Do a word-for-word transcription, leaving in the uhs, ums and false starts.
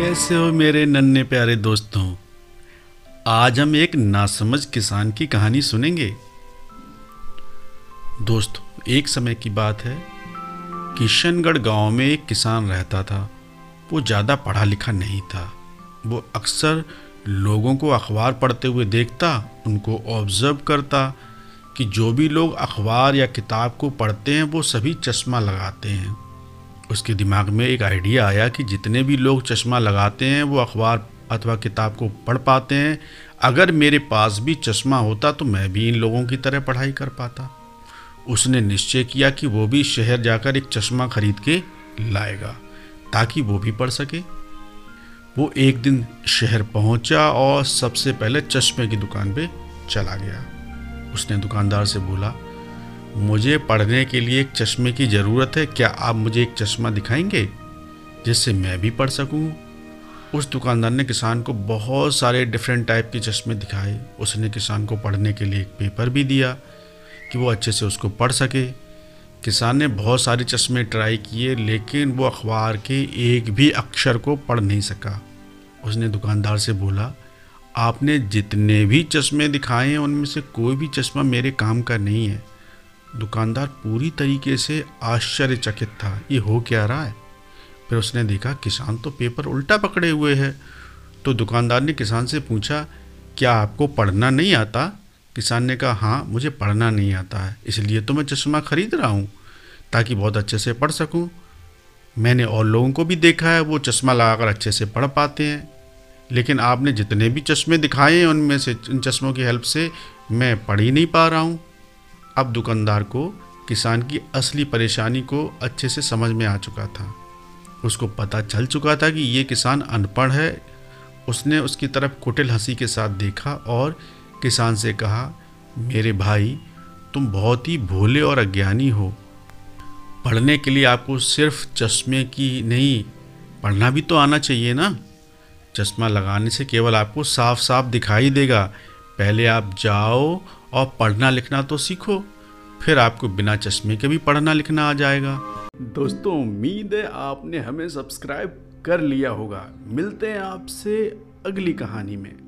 कैसे हो मेरे नन्हे प्यारे दोस्तों। आज हम एक नासमझ किसान की कहानी सुनेंगे। दोस्तों, एक समय की बात है, किशनगढ़ गांव में एक किसान रहता था। वो ज़्यादा पढ़ा लिखा नहीं था। वो अक्सर लोगों को अखबार पढ़ते हुए देखता, उनको ऑब्ज़र्व करता कि जो भी लोग अखबार या किताब को पढ़ते हैं वो सभी चश्मा लगाते हैं। उसके दिमाग में एक आइडिया आया कि जितने भी लोग चश्मा लगाते हैं वो अखबार अथवा किताब को पढ़ पाते हैं। अगर मेरे पास भी चश्मा होता तो मैं भी इन लोगों की तरह पढ़ाई कर पाता। उसने निश्चय किया कि वो भी शहर जाकर एक चश्मा खरीद के लाएगा ताकि वो भी पढ़ सके। वो एक दिन शहर पहुंचा और सबसे पहले चश्मे की दुकान पे चला गया। उसने दुकानदार से बोला, मुझे पढ़ने के लिए एक चश्मे की ज़रूरत है, क्या आप मुझे एक चश्मा दिखाएंगे जिससे मैं भी पढ़ सकूं? उस दुकानदार ने किसान को बहुत सारे डिफरेंट टाइप के चश्मे दिखाए। उसने किसान को पढ़ने के लिए एक पेपर भी दिया कि वो अच्छे से उसको पढ़ सके। किसान ने बहुत सारे चश्मे ट्राई किए, लेकिन वो अखबार के एक भी अक्षर को पढ़ नहीं सका। उसने दुकानदार से बोला, आपने जितने भी चश्मे दिखाए हैं उनमें से कोई भी चश्मा मेरे काम का नहीं है। दुकानदार पूरी तरीके से आश्चर्यचकित था, ये हो क्या रहा है। फिर उसने देखा किसान तो पेपर उल्टा पकड़े हुए है। तो दुकानदार ने किसान से पूछा, क्या आपको पढ़ना नहीं आता? किसान ने कहा, हाँ मुझे पढ़ना नहीं आता है, इसलिए तो मैं चश्मा खरीद रहा हूँ ताकि बहुत अच्छे से पढ़ सकूँ। मैंने और लोगों को भी देखा है, वो चश्मा लगाकर अच्छे से पढ़ पाते हैं, लेकिन आपने जितने भी चश्मे दिखाए हैं उनमें से इन चश्मों की हेल्प से मैं पढ़ ही नहीं पा रहा हूँ। अब दुकानदार को किसान की असली परेशानी को अच्छे से समझ में आ चुका था। उसको पता चल चुका था कि ये किसान अनपढ़ है। उसने उसकी तरफ कुटिल हंसी के साथ देखा और किसान से कहा, मेरे भाई तुम बहुत ही भोले और अज्ञानी हो। पढ़ने के लिए आपको सिर्फ चश्मे की नहीं, पढ़ना भी तो आना चाहिए ना। चश्मा लगाने से केवल आपको साफ साफ दिखाई देगा। पहले आप जाओ और पढ़ना लिखना तो सीखो, फिर आपको बिना चश्मे के भी पढ़ना लिखना आ जाएगा। दोस्तों, उम्मीद है आपने हमें सब्सक्राइब कर लिया होगा। मिलते हैं आपसे अगली कहानी में।